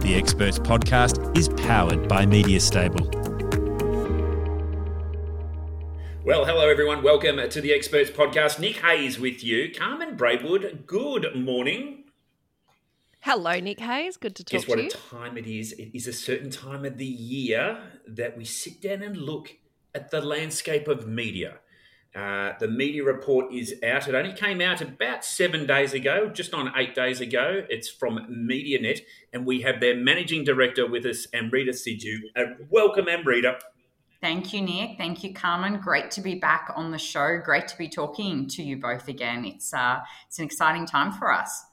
The Experts podcast is powered by Media Stable. Well, hello everyone. Welcome to the Experts podcast. Nick Hayes with you. Carmen Braidwood, good morning. Hello, Nick Hayes. Good to talk to you. Guess what time it is? It is a certain time of the year that we sit down and look at the landscape of media. The media report is out. It only came out about 7 days ago, just on 8 days ago. It's from MediaNet, and we have their managing director with us, Amrita Sidhu. Welcome, Amrita. Thank you, Nick. Thank you, Carmen. Great to be back on the show. Great to be talking to you both again. It's an exciting time for us.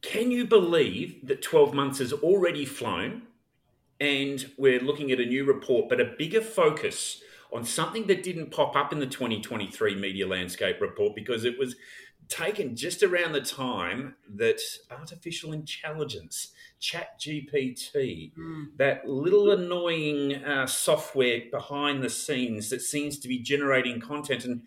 Can you believe that 12 months has already flown, and we're looking at a new report, but a bigger focus on something that didn't pop up in the 2023 Media Landscape Report because it was taken just around the time that artificial intelligence, ChatGPT, that little annoying software behind the scenes that seems to be generating content and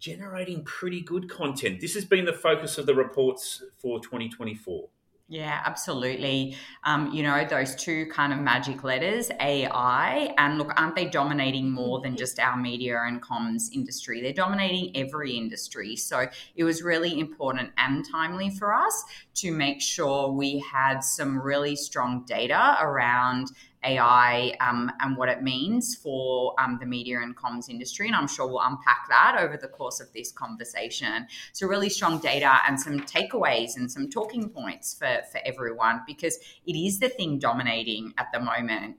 generating pretty good content. This has been the focus of the reports for 2024. Yeah, absolutely. Those two kind of magic letters, AI, and look, aren't they dominating more than just our media and comms industry? They're dominating every industry. So it was really important and timely for us to make sure we had some really strong data around AI and what it means for the media and comms industry. And I'm sure we'll unpack that over the course of this conversation. So really strong data and some takeaways and some talking points for everyone, because it is the thing dominating at the moment,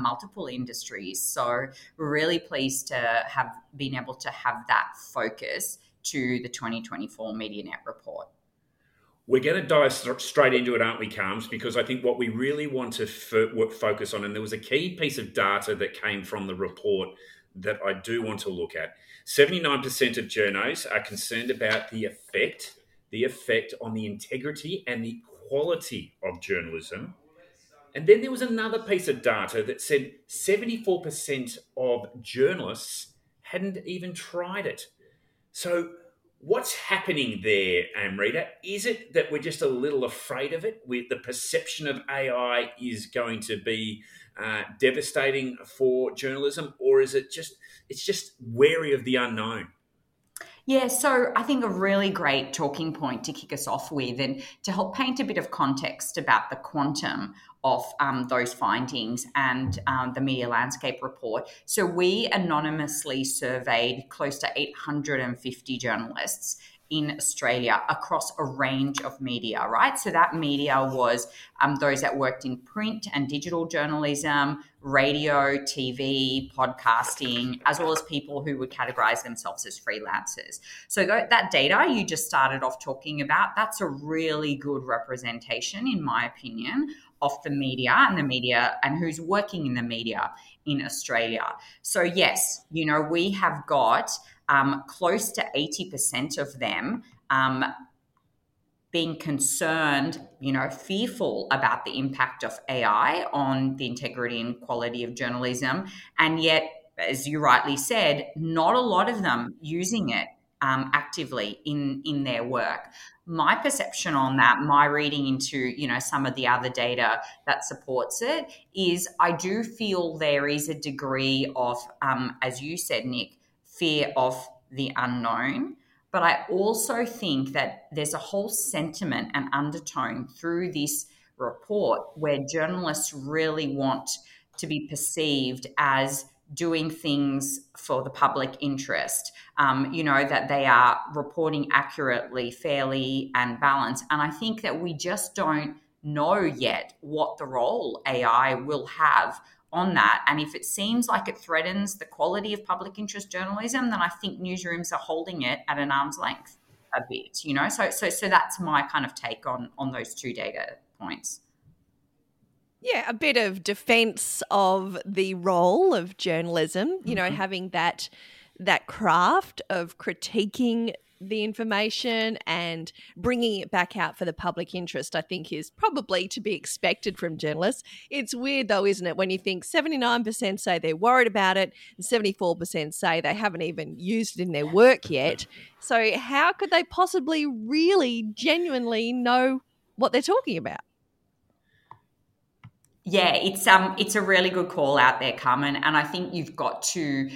multiple industries. So we're really pleased to have been able to have that focus to the 2024 MediaNet report. We're going to dive straight into it, aren't we, Carms? Because I think what we really want to focus on, and there was a key piece of data that came from the report that I do want to look at. 79% of journos are concerned about the effect on the integrity and the quality of journalism. And then there was another piece of data that said 74% of journalists hadn't even tried it. So what's happening there, Amrita? Is it that we're just a little afraid of it? The perception of AI is going to be devastating for journalism, or is it just wary of the unknown? Yeah, so I think a really great talking point to kick us off with and to help paint a bit of context about the quantum of those findings and the Media Landscape Report. So we anonymously surveyed close to 850 journalists in Australia across a range of media, right? So that media was those that worked in print and digital journalism, radio, TV, podcasting, as well as people who would categorize themselves as freelancers. So that data you just started off talking about, that's a really good representation, in my opinion, of the media and who's working in the media in Australia. So yes, we have got close to 80% of them being concerned, fearful about the impact of AI on the integrity and quality of journalism. And yet, as you rightly said, not a lot of them using it actively in their work. My perception on that, my reading into, some of the other data that supports it is I do feel there is a degree of, as you said, Nick, fear of the unknown, but I also think that there's a whole sentiment and undertone through this report where journalists really want to be perceived as doing things for the public interest, that they are reporting accurately, fairly and balanced. And I think that we just don't know yet what the role AI will have on that. And if it seems like it threatens the quality of public interest journalism, then I think newsrooms are holding it at an arm's length a bit, So that's my kind of take on those two data points. Yeah, a bit of defense of the role of journalism, you know, having that craft of critiquing the information and bringing it back out for the public interest, I think, is probably to be expected from journalists. It's weird though, isn't it, when you think 79% say they're worried about it and 74% say they haven't even used it in their work yet. So how could they possibly really genuinely know what they're talking about? Yeah, it's a really good call out there, Carmen, and I think you've got to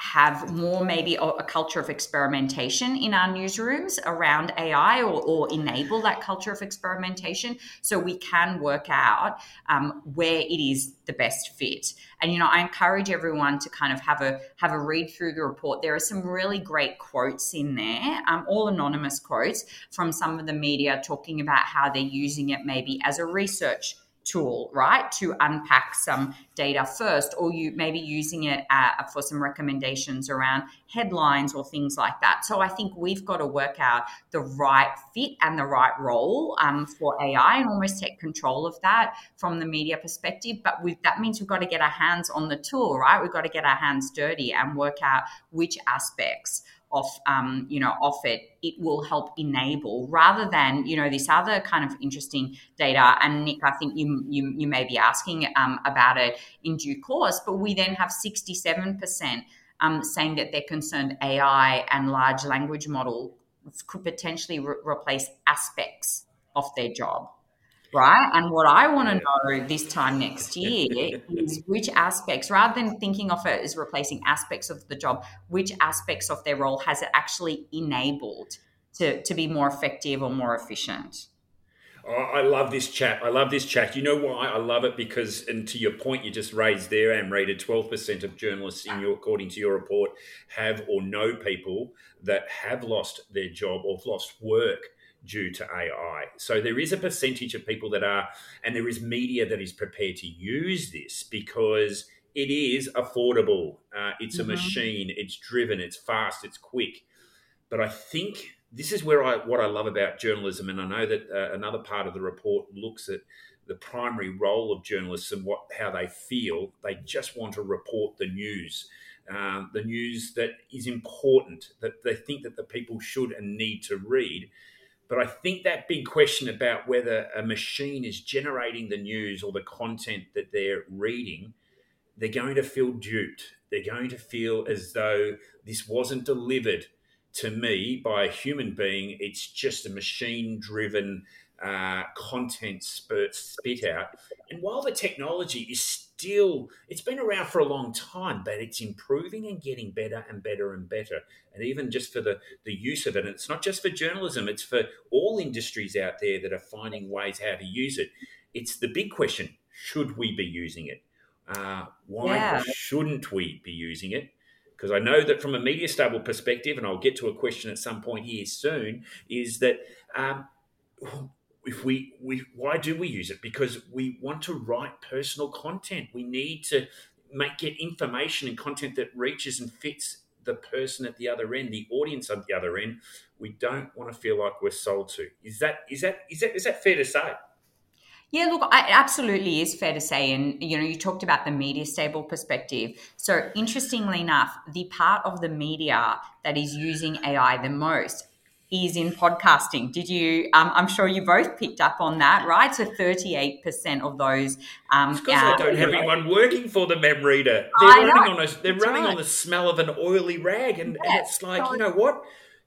have more maybe a culture of experimentation in our newsrooms around AI, or enable that culture of experimentation so we can work out where it is the best fit. And, you know, I encourage everyone to kind of have a read through the report. There are some really great quotes in there, all anonymous quotes from some of the media talking about how they're using it maybe as a research tool, right, to unpack some data first, or you maybe using it for some recommendations around headlines or things like that. So I think we've got to work out the right fit and the right role for AI, and almost take control of that from the media perspective. But that means we've got to get our hands on the tool, right? We've got to get our hands dirty and work out which aspects of it will help enable, rather than, you know, this other kind of interesting data. And Nick, I think you may be asking about it in due course, but we then have 67% saying that they're concerned AI and large language models could potentially replace aspects of their job. Right. And what I want to know this time next year is which aspects, rather than thinking of it as replacing aspects of the job, which aspects of their role has it actually enabled to be more effective or more efficient? Oh, I love this chat. You know why I love it? Because, and to your point you just raised there, Amrita, 12% of journalists according to your report have or know people that have lost their job or lost work due to AI. So there is a percentage of people that are, and there is media that is prepared to use this because it is affordable. It's a machine, it's driven, it's fast, it's quick. But I think this is where what I love about journalism, and I know that another part of the report looks at the primary role of journalists and how they feel. They just want to report the news that is important, that they think that the people should and need to read. But I think that big question about whether a machine is generating the news or the content that they're reading, they're going to feel duped. They're going to feel as though this wasn't delivered to me by a human being. It's just a machine-driven content spit out. And while the technology is still, it's been around for a long time, but it's improving and getting better and better and better. And even just for the use of it, and it's not just for journalism, it's for all industries out there that are finding ways how to use it. It's the big question, should we be using it? Why shouldn't we be using it? Because I know that from a Media Stable perspective, and I'll get to a question at some point here soon, is that why do we use it? Because we want to write personal content. We need to get information and content that reaches and fits the person at the other end, the audience at the other end. We don't want to feel like we're sold to. Is that fair to say? Yeah, look, it absolutely is fair to say. And, you know, you talked about the media stable perspective. So interestingly enough, the part of the media that is using AI the most is in podcasting. Did you? I'm sure you both picked up on that, right? So 38% of those. It's because I don't have anyone working for them, Amrita. They're running on the smell of an oily rag, and it's like, you know what?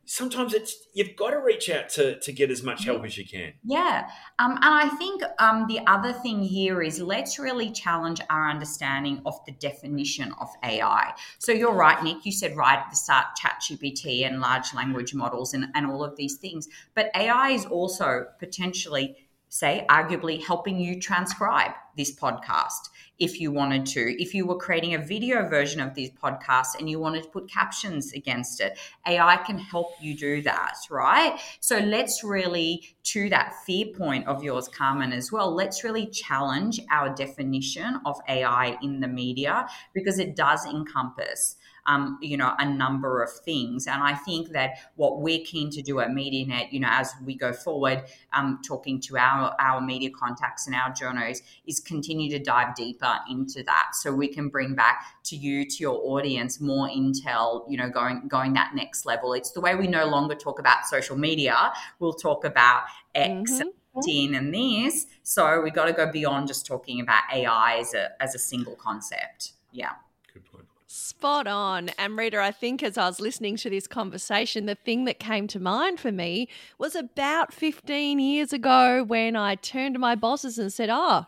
Sometimes you've got to reach out to get as much help as you can. Yeah. And I think the other thing here is let's really challenge our understanding of the definition of AI. So you're right, Nick, you said right at the start, ChatGPT and large language models and all of these things. But AI is also potentially, arguably helping you transcribe this podcast. if you wanted to. If you were creating a video version of these podcasts and you wanted to put captions against it, AI can help you do that, right? So let's really, to that fear point of yours, Carmen, as well, let's really challenge our definition of AI in the media, because it does encompass a number of things. And I think that what we're keen to do at MediaNet, as we go forward, talking to our media contacts and our journos, is continue to dive deeper into that, so we can bring back to you, to your audience, more intel, going that next level. It's the way we no longer talk about social media. We'll talk about X, LinkedIn, and this. So we got to go beyond just talking about AI as a single concept. Yeah. Good point. Spot on. Amrita, I think as I was listening to this conversation, the thing that came to mind for me was about 15 years ago when I turned to my bosses and said, how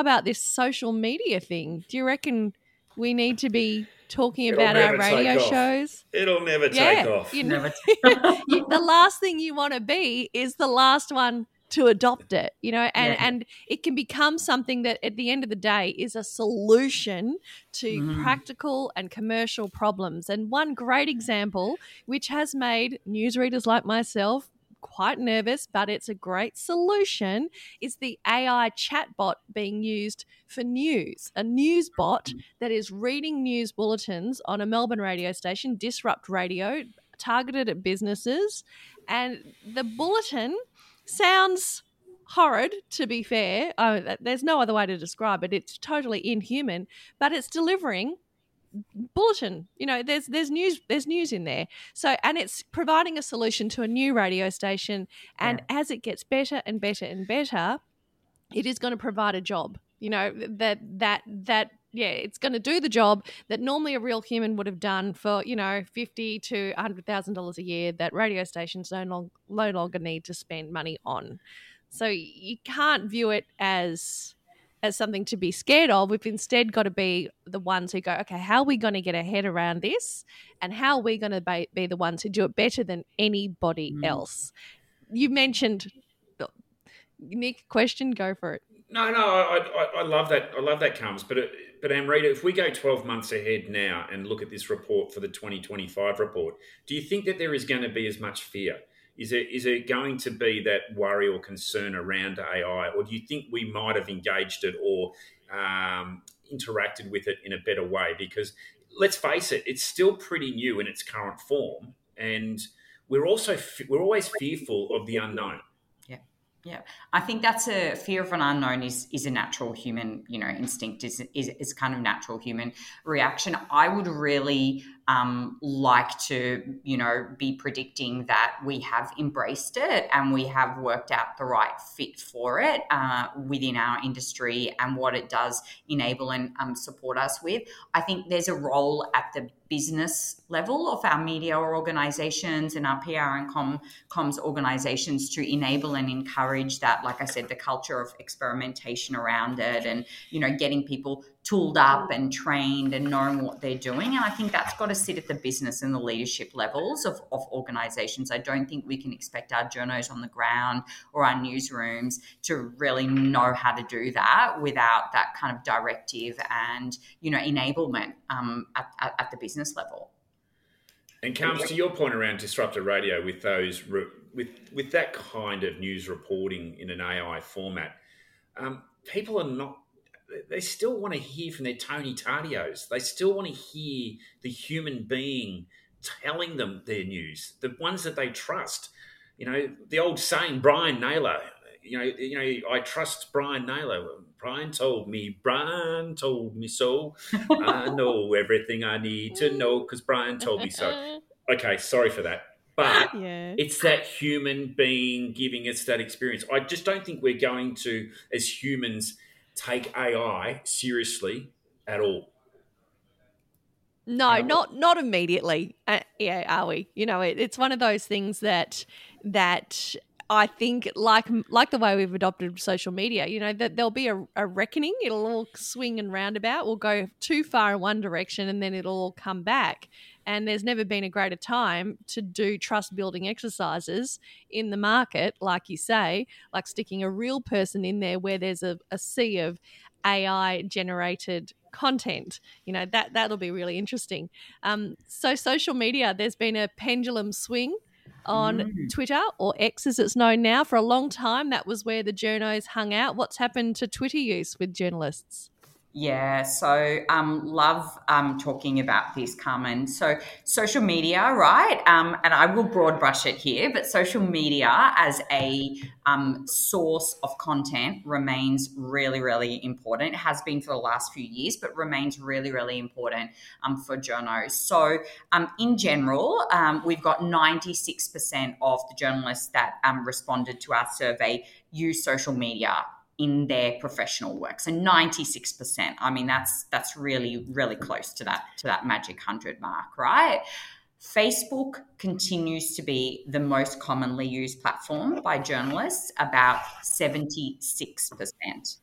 about this social media thing? Do you reckon we need to be talking about our radio shows? It'll never take off. The last thing you want to be is the last one to adopt it, and it can become something that at the end of the day is a solution to practical and commercial problems. And one great example, which has made newsreaders like myself quite nervous, but it's a great solution, is the AI chatbot being used for news, a news bot that is reading news bulletins on a Melbourne radio station, Disrupt Radio, targeted at businesses. And the bulletin sounds horrid, to be fair. There's no other way to describe it. It's totally inhuman, but it's delivering bulletin. There's news in there. So, and it's providing a solution to a new radio station. And as it gets better and better and better, it is going to provide a job. It's going to do the job that normally a real human would have done for, $50,000 to $100,000 a year that radio stations no longer need to spend money on. So you can't view it as something to be scared of. We've instead got to be the ones who go, okay, how are we going to get our head around this, and how are we going to be the ones who do it better than anybody else? You mentioned, Nick, question, go for it. No, I love that. I love that, Carms. But Amrita, if we go 12 months ahead now and look at this report for the 2025 report, do you think that there is going to be as much fear? Is it going to be that worry or concern around AI, or do you think we might have engaged it or interacted with it in a better way? Because let's face it, it's still pretty new in its current form, and we're always fearful of the unknown. Yeah, I think that's a fear of an unknown is a natural human, instinct, is kind of natural human reaction. I would really like to, be predicting that we have embraced it and we have worked out the right fit for it within our industry and what it does enable and support us with. I think there's a role at the business level of our media or organizations and our PR and comms organizations to enable and encourage that, like I said, the culture of experimentation around it and, getting people tooled up and trained and knowing what they're doing. And I think that's got to sit at the business and the leadership levels of organizations. I don't think we can expect our journos on the ground or our newsrooms to really know how to do that without that kind of directive and, enablement at the business level. And comes to your point around Disruptor Radio with those with that kind of news reporting in an AI format, people are not. They still want to hear from their Tony Tardios. They still want to hear the human being telling them their news, the ones that they trust. The old saying, Brian Naylor. I trust Brian Naylor. Brian told me so. I know everything I need to know because Brian told me so. Okay, sorry for that. But It's that human being giving us that experience. I just don't think we're going to, as humans, take AI seriously at all. No, not immediately. Are we? It's one of those things that I think, like the way we've adopted social media, that there'll be a reckoning. It'll all swing and roundabout. We'll go too far in one direction and then it'll all come back. And there's never been a greater time to do trust-building exercises in the market, like you say, like sticking a real person in there where there's a sea of AI generated content. You know, that'll be really interesting. So social media, there's been a pendulum swing on Twitter, or X as it's known now. For a long time, that was where the journos hung out. What's happened to Twitter use with journalists? Yeah, so love talking about this, Carmen. So social media, right? And I will broad brush it here, but social media as a source of content remains really, really important. It has been for the last few years, but remains really, really important for journos. So in general, we've got 96% of the journalists that responded to our survey use social media in their professional work. So 96%. I mean, that's really, really close to that magic 100 mark, right? Facebook continues to be the most commonly used platform by journalists, about 76%.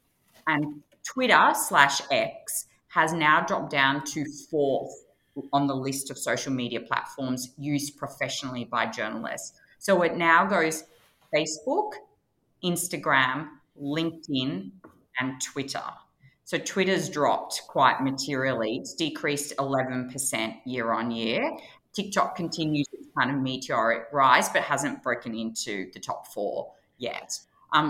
And Twitter/X has now dropped down to fourth on the list of social media platforms used professionally by journalists. So it now goes Facebook, Instagram, LinkedIn, and Twitter. So Twitter's dropped quite materially. It's decreased 11% year on year. TikTok continues its kind of meteoric rise, but hasn't broken into the top four yet.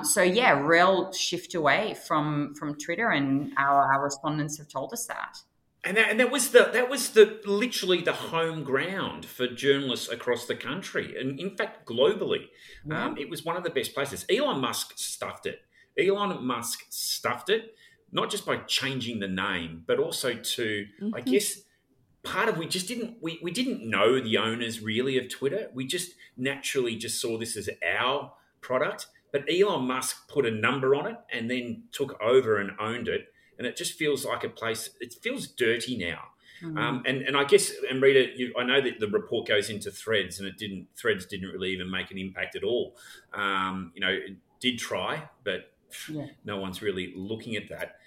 So yeah, real shift away from Twitter, and our respondents have told us that. And that was literally the home ground for journalists across the country, and in fact globally. Yeah. It was one of the best places. Elon Musk stuffed it, not just by changing the name, but also to, I guess, part of we didn't know the owners really of Twitter. We just naturally just saw this as our product, but Elon Musk put a number on it and then took over and owned it. And it just feels like a place, it feels dirty now. And I guess, Amrita, I know that the report goes into Threads, and Threads didn't really even make an impact at all. It did try, but no one's really looking at that.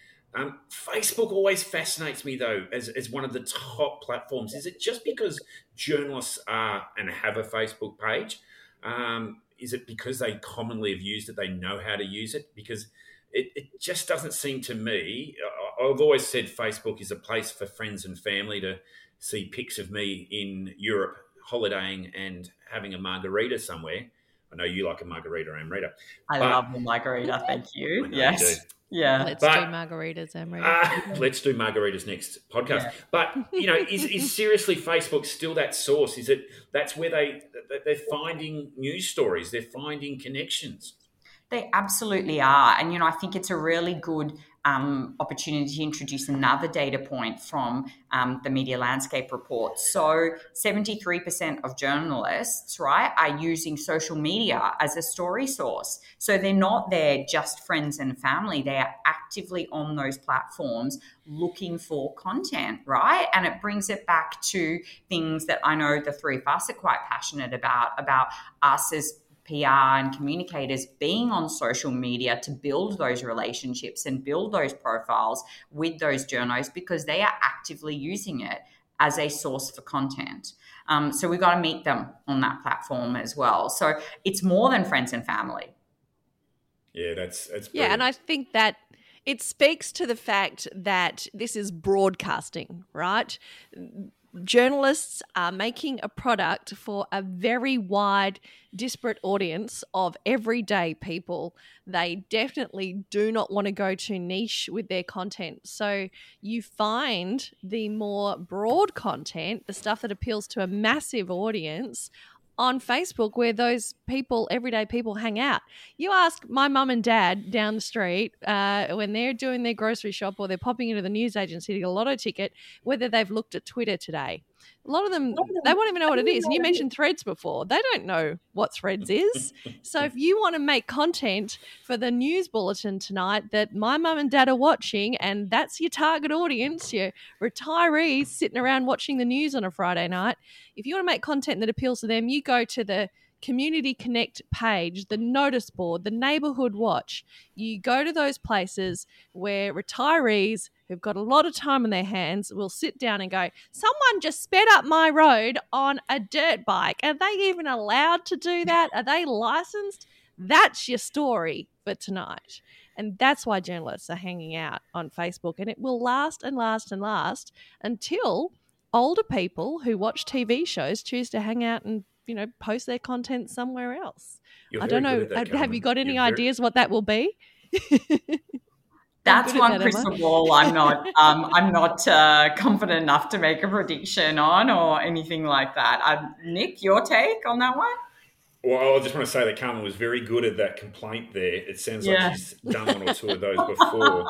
Facebook always fascinates me, though, as one of the top platforms. Is it just because journalists are and have a Facebook page? Is it because they commonly have used it, they know how to use it? Because it just doesn't seem to me. I've always said Facebook is a place for friends and family to see pics of me in Europe holidaying and having a margarita somewhere. I know you like a margarita, Amrita. I love a margarita, thank you. Yes. You do. Yeah. Let's do margaritas, Amrita. Let's do margaritas next podcast. Yeah. But, is seriously Facebook still that source? Is it that's where they're finding news stories, they're finding connections? They absolutely are. And, I think it's a really good opportunity to introduce another data point from the Media Landscape report. So 73% of journalists, right, are using social media as a story source. So they're not there just friends and family. They are actively on those platforms looking for content, right? And it brings it back to things that I know the three of us are quite passionate about us as PR and communicators being on social media to build those relationships and build those profiles with those journos, because they are actively using it as a source for content. So we've got to meet them on that platform as well. So it's more than friends and family. Yeah, that's brilliant. Yeah, and I think that it speaks to the fact that this is broadcasting, right? Journalists are making a product for a very wide, disparate audience of everyday people. They definitely do not want to go too niche with their content. So you find the more broad content, the stuff that appeals to a massive audience, on Facebook, where those people, everyday people, hang out. You ask my mum and dad down the street when they're doing their grocery shop or they're popping into the news agency to get a lotto ticket whether they've looked at Twitter today. A lot of them, they won't even know what it is. And you mentioned Threads before. They don't know what Threads is. So if you want to make content for the news bulletin tonight that my mum and dad are watching, and that's your target audience, your retirees sitting around watching the news on a Friday night, if you want to make content that appeals to them, you go to the Community Connect page, the notice board, the neighbourhood watch. You go to those places where retirees who've got a lot of time on their hands will sit down and go, someone just sped up my road on a dirt bike. Are they even allowed to do that? Are they licensed? That's your story for tonight. And that's why journalists are hanging out on Facebook. And it will last and last and last until older people who watch TV shows choose to hang out and, you know, post their content somewhere else. I don't know. Have you got any ideas what that will be? That's one crystal ball I'm not confident enough to make a prediction on or anything like that. Nick, your take on that one? Well, I just want to say that Carmen was very good at that complaint there. It sounds like she's done one or two of those before.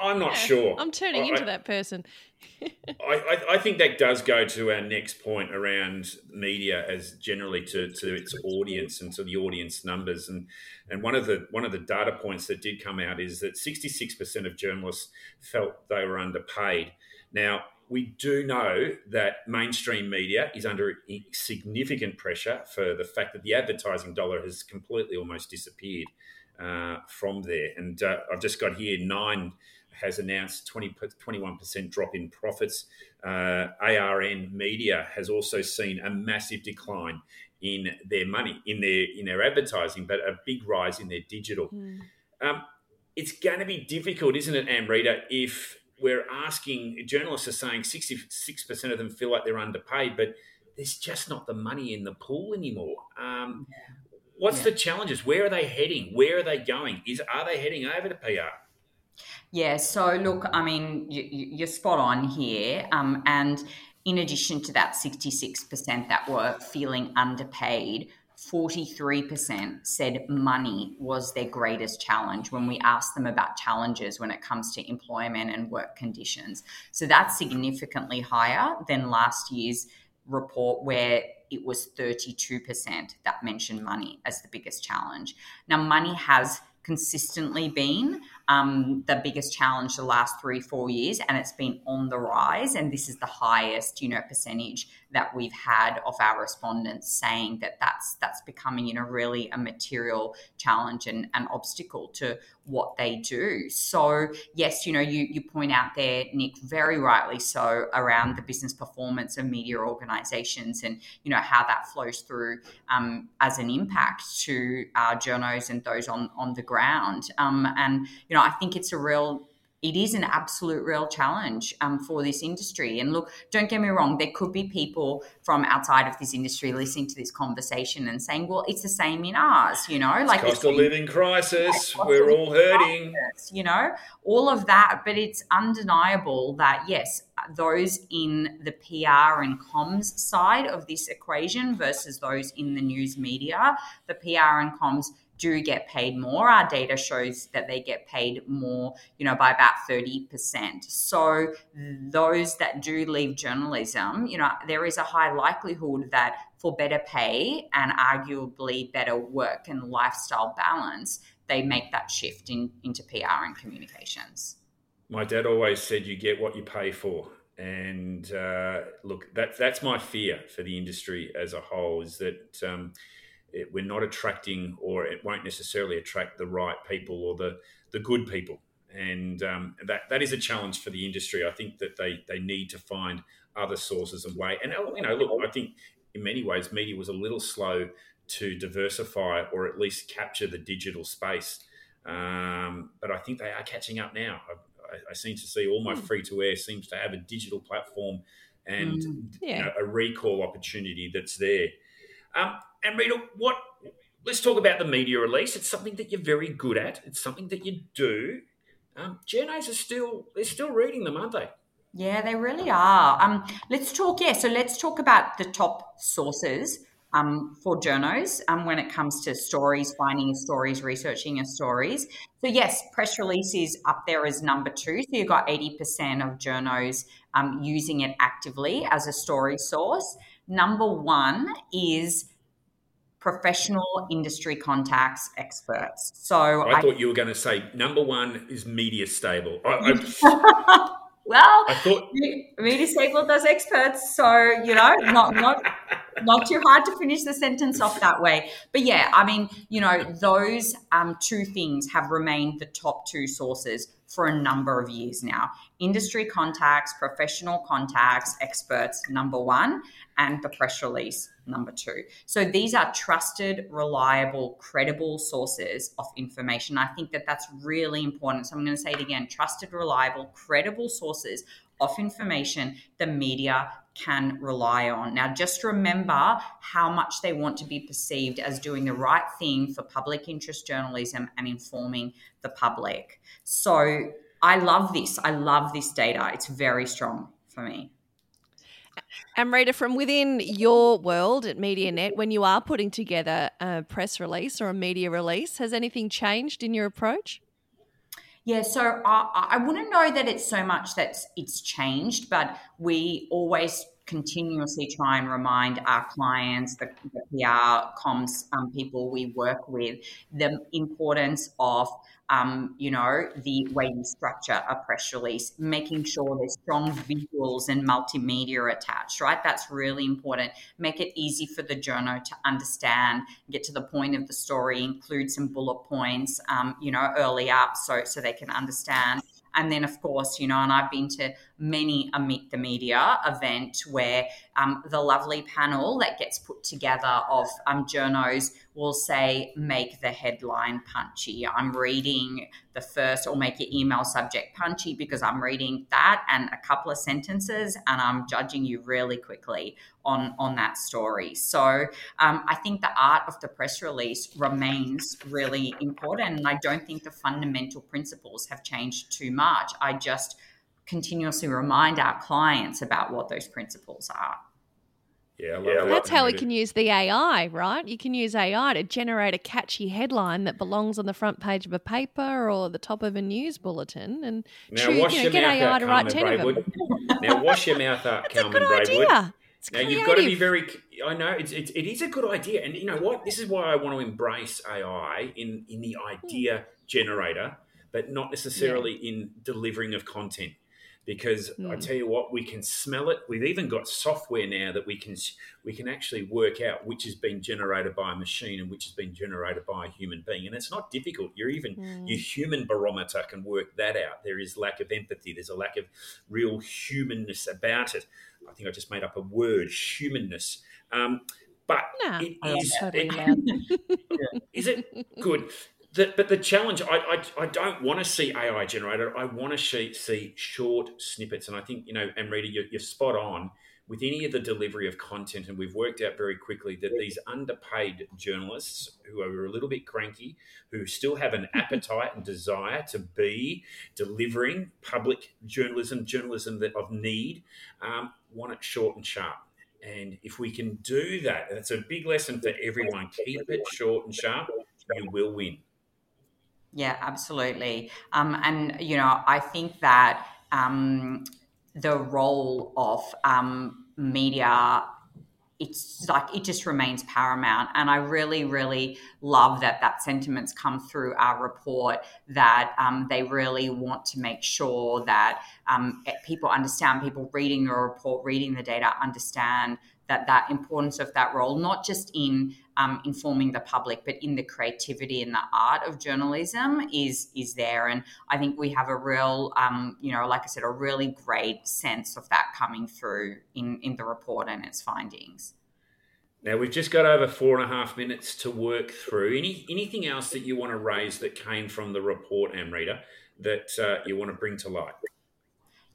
I'm not sure. I'm turning into that person. I think that does go to our next point around media as generally to its audience and to the audience numbers. And one of the data points that did come out is that 66% of journalists felt they were underpaid. Now, we do know that mainstream media is under significant pressure for the fact that the advertising dollar has completely almost disappeared from there. And I've just got here, Nine has announced 21% drop in profits. ARN Media has also seen a massive decline in their money, in their advertising, but a big rise in their digital. It's going to be difficult, isn't it, Amrita, if we're asking, journalists are saying 66% of them feel like they're underpaid, but there's just not the money in the pool anymore. What's the challenges? Where are they heading? Where are they going? Are they heading over to PR? Yeah, so look, I mean, you're spot on here. And in addition to that 66% that were feeling underpaid, 43% said money was their greatest challenge when we asked them about challenges when it comes to employment and work conditions. So that's significantly higher than last year's report where it was 32% that mentioned money as the biggest challenge. Now, money has consistently been the biggest challenge the last 3-4 years, and it's been on the rise, and this is the highest percentage that we've had of our respondents saying that's becoming really a material challenge and obstacle to what they do. So yes, you point out there, Nick, very rightly so, around the business performance of media organisations and how that flows through as an impact to our journos and those on the ground. I think it is an absolute real challenge for this industry. And look, don't get me wrong, there could be people from outside of this industry listening to this conversation and saying, well, it's the same in ours, It's cost of living crisis, we're all hurting. All of that. But it's undeniable that, yes, those in the PR and comms side of this equation versus those in the news media, the PR and comms do get paid more. Our data shows that they get paid more, by about 30%. So those that do leave journalism, there is a high likelihood that for better pay and arguably better work and lifestyle balance, they make that shift into PR and communications. My dad always said you get what you pay for. And look, that's my fear for the industry as a whole, is that we're not attracting, or it won't necessarily attract the right people or the good people. And that is a challenge for the industry. I think that they need to find other sources and way. And, look, I think in many ways media was a little slow to diversify or at least capture the digital space. But I think they are catching up now. I seem to see all my free-to-air seems to have a digital platform and a recall opportunity that's there. Amrita, let's talk about the media release. It's something that you're very good at. It's something that you do. Journos are still reading them, aren't they? Yeah, they really are. Let's talk about the top sources for journos when it comes to stories, finding stories, researching stories. So yes, press release is up there as number 2. So you've got 80% of journos using it actively as a story source. Number 1 is professional industry contacts, experts. So I thought you were going to say number 1 is Media Stable. Media Stable does experts, so not Not too hard to finish the sentence off that way. But yeah, I mean, you know, those two things have remained the top two sources for a number of years now. Industry contacts, professional contacts, experts, number one, and the press release, number two. So these are trusted, reliable, credible sources of information. I think that that's really important. So I'm going to say it again, trusted, reliable, credible sources of information the media can rely on. Now, just remember how much they want to be perceived as doing the right thing for public interest journalism and informing the public. So I love this. I love this data. It's very strong for me. Amrita, from within your world at MediaNet, when you are putting together a press release or a media release, has anything changed in your approach? Yeah, so I wouldn't know that it's so much that it's changed, but we always continuously try and remind our clients, the PR comms people we work with, the importance of, the way you structure a press release, making sure there's strong visuals and multimedia attached, right? That's really important. Make it easy for the journo to understand, get to the point of the story, include some bullet points, early up so they can understand. And then, of course, and I've been to many a Meet the Media event where the lovely panel that gets put together of journos will say, make the headline punchy. I'm reading the first, or make your email subject punchy because I'm reading that and a couple of sentences and I'm judging you really quickly on that story. So I think the art of the press release remains really important, and I don't think the fundamental principles have changed too much. I just continuously remind our clients about what those principles are. Yeah, that's how we can use the AI, right? You can use AI to generate a catchy headline that belongs on the front page of a paper or the top of a news bulletin, and get AI to write 10 of them. Now wash your mouth up, Carmen Braidwood. Idea. It's now creative. You've got to be it is a good idea, and you know what? This is why I want to embrace AI in the idea generator, but not necessarily in delivering of content. Because I tell you what, we can smell it. We've even got software now that we can actually work out which has been generated by a machine and which has been generated by a human being. And it's not difficult. Your human barometer can work that out. There is lack of empathy. There's a lack of real humanness about it. I think I just made up a word, humanness. Is it good? But the challenge, I don't want to see AI generated. I want to see short snippets. And I think, Amrita, you're spot on with any of the delivery of content. And we've worked out very quickly that these underpaid journalists who are a little bit cranky, who still have an appetite and desire to be delivering public journalism that of need, want it short and sharp. And if we can do that, and it's a big lesson for everyone, keep it short and sharp, you will win. Yeah, absolutely. I think that the role of media, it's like it just remains paramount. And I really, really love that sentiment's come through our report, that they really want to make sure that people understand, people reading the report, reading the data, understand that importance of that role, not just in informing the public, but in the creativity and the art of journalism is there. And I think we have a real, like I said, a really great sense of that coming through in the report and its findings. Now, we've just got over 4.5 minutes to work through. Anything else that you want to raise that came from the report, Amrita, that you want to bring to light?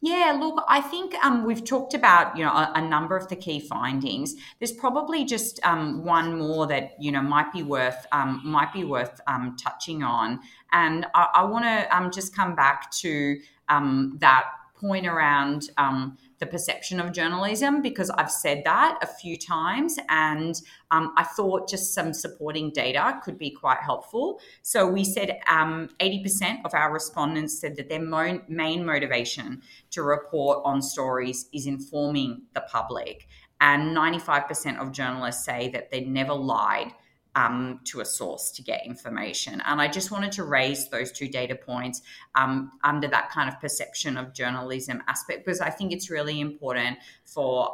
Yeah, look, I think we've talked about, a number of the key findings. There's probably just one more that, might be worth touching on. And I want to just come back to that point around the perception of journalism, because I've said that a few times, and I thought just some supporting data could be quite helpful. So we said 80% of our respondents said that their main motivation to report on stories is informing the public, and 95% of journalists say that they never lied to a source to get information. And I just wanted to raise those two data points under that kind of perception of journalism aspect, because I think it's really important for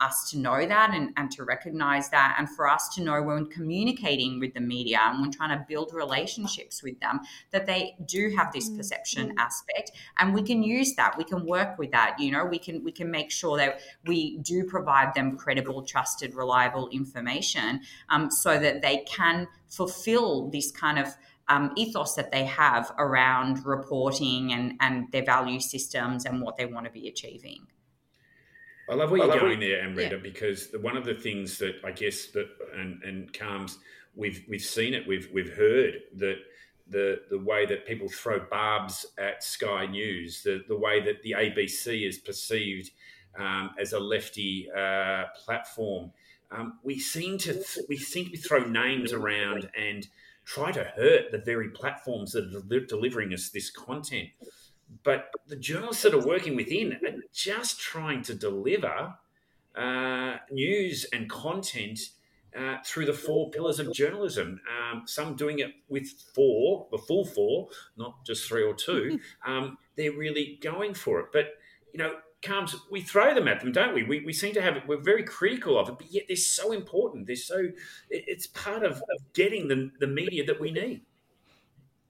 us to know that and to recognize that, and for us to know when communicating with the media and when trying to build relationships with them, that they do have this perception aspect, and we can use that. We can work with that. You know, we can make sure that we do provide them credible, trusted, reliable information so that they can fulfill this kind of ethos that they have around reporting and their value systems and what they want to be achieving. I love where you're going there, Amrita, because one of the things that I guess that and comes, we've seen it, we've heard that the way that people throw barbs at Sky News, the way that the ABC is perceived as a lefty platform. We seem to throw names around and try to hurt the very platforms that are delivering us this content. But the journalists that are working within are just trying to deliver news and content through the four pillars of journalism. Some doing it with four, the full four, not just three or two. They're really going for it. But, you know, Carms, we throw them at them, don't we? We seem to have it. We're very critical of it, but yet they're so important. They're so it's part of getting the media that we need.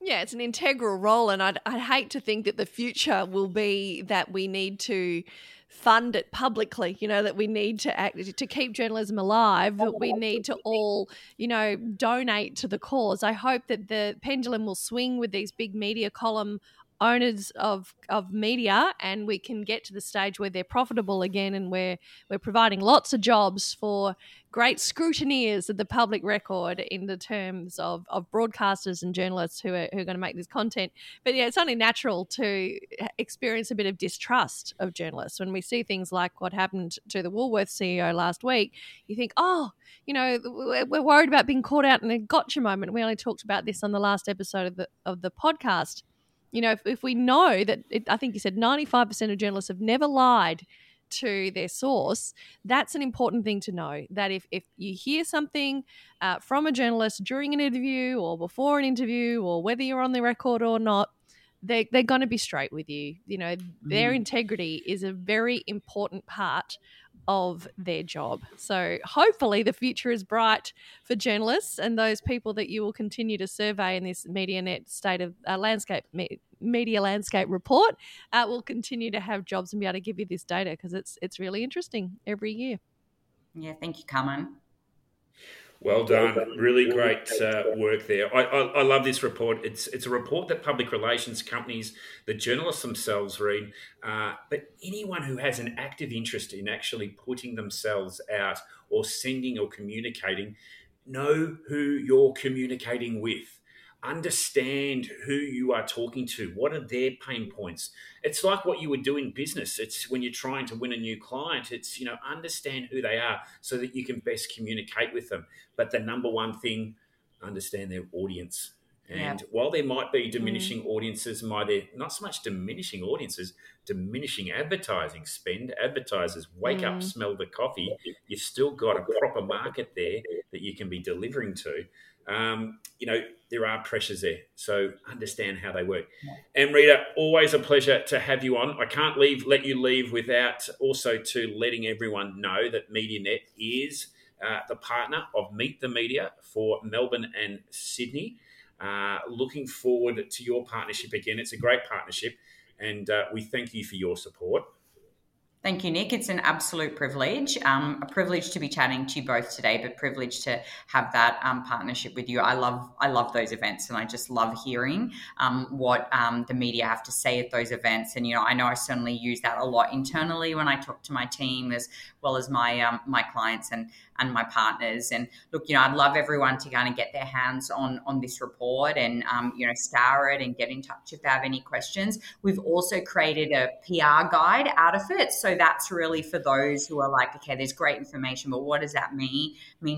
Yeah, it's an integral role, and I'd hate to think that the future will be that we need to fund it publicly, you know, that we need to act to keep journalism alive, that we need to all, you know, donate to the cause. I hope that the pendulum will swing with these big media column owners of media, and we can get to the stage where they're profitable again, and where we're providing lots of jobs for great scrutineers of the public record in the terms of broadcasters and journalists who are going to make this content. But yeah, it's only natural to experience a bit of distrust of journalists when we see things like what happened to the Woolworths CEO last week. You think, oh, you know, we're worried about being caught out in a gotcha moment. We only talked about this on the last episode of the podcast. You know, if we know that, I think you said 95% of journalists have never lied to their source, that's an important thing to know, that if you hear something from a journalist during an interview or before an interview, or whether you're on the record or not, they're going to be straight with you. You know, their integrity is a very important part of their job. So hopefully the future is bright for journalists and those people that you will continue to survey in this MediaNet state of media landscape report will continue to have jobs and be able to give you this data, because it's really interesting every year. Yeah, thank you, Carmen. Well done. Really great work there. I love this report. It's a report that public relations companies, the journalists themselves read, but anyone who has an active interest in actually putting themselves out or sending or communicating, know who you're communicating with. Understand who you are talking to. What are their pain points? It's like what you would do in business. It's when you're trying to win a new client, it's, you know, understand who they are so that you can best communicate with them. But the number one thing, understand their audience. And while there might be diminishing audiences, might there not so much diminishing audiences, diminishing advertising spend. Advertisers wake up, smell the coffee. You've still got a proper market there that you can be delivering to. You know, there are pressures there, so understand how they work. Amrita, always a pleasure to have you on. I can't let you leave without also to letting everyone know that MediaNet is the partner of Meet the Media for Melbourne and Sydney. Looking forward to your partnership again. It's a great partnership, and we thank you for your support. Thank you, Nick. It's an absolute privilege, a privilege to be chatting to you both today, but privilege to have that partnership with you. I love those events, and I just love hearing what the media have to say at those events. And, you know, I know I certainly use that a lot internally when I talk to my team as well as my my clients and my partners. And look, you know, I'd love everyone to kind of get their hands on this report and, you know, star it and get in touch if they have any questions. We've also created a PR guide out of it. So that's really for those who are like, okay, there's great information, but what does that mean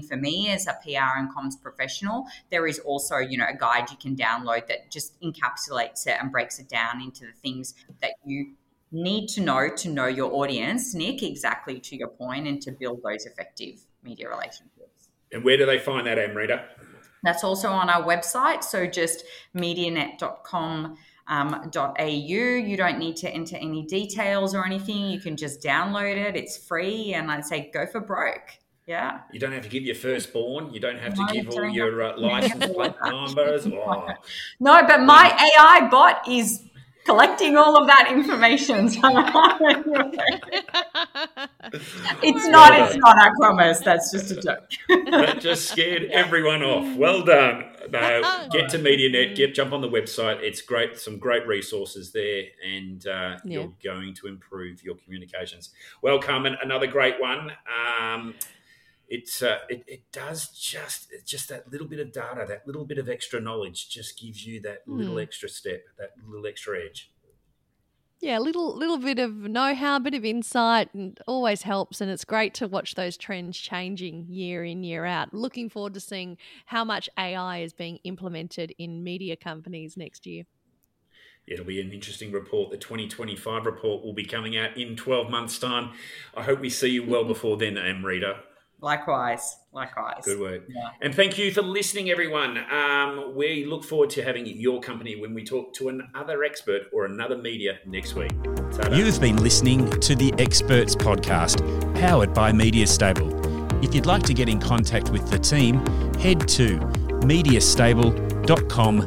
for me as a PR and comms professional? There is also, you know, a guide you can download that just encapsulates it and breaks it down into the things that you need to know your audience, Nick, exactly to your point, and to build those effective media relationships. And where do they find that, Amrita? That's also on our website. So just medianet.com.au. You don't need to enter any details or anything. You can just download it. It's free. And I'd say go for broke. Yeah. You don't have to give your firstborn. You don't have to give all your license plate numbers. Oh. No, but my AI bot is collecting all of that information. So it's not, I promise. That's just a joke. That just scared everyone off. Well done. No, get to MediaNet, jump on the website. It's great, some great resources there, and you're going to improve your communications. Well, Carmen, another great one. It does just that little bit of data, that little bit of extra knowledge just gives you that little extra step, that little extra edge. Yeah, a little bit of know-how, a bit of insight, and always helps, and it's great to watch those trends changing year in, year out. Looking forward to seeing how much AI is being implemented in media companies next year. It'll be an interesting report. The 2025 report will be coming out in 12 months' time. I hope we see you well before then, Amrita. Likewise. Good work. Yeah. And thank you for listening, everyone. We look forward to having your company when we talk to another expert or another media next week. Ta-da. You've been listening to The Experts Podcast, powered by Media Stable. If you'd like to get in contact with the team, head to mediastable.com.au.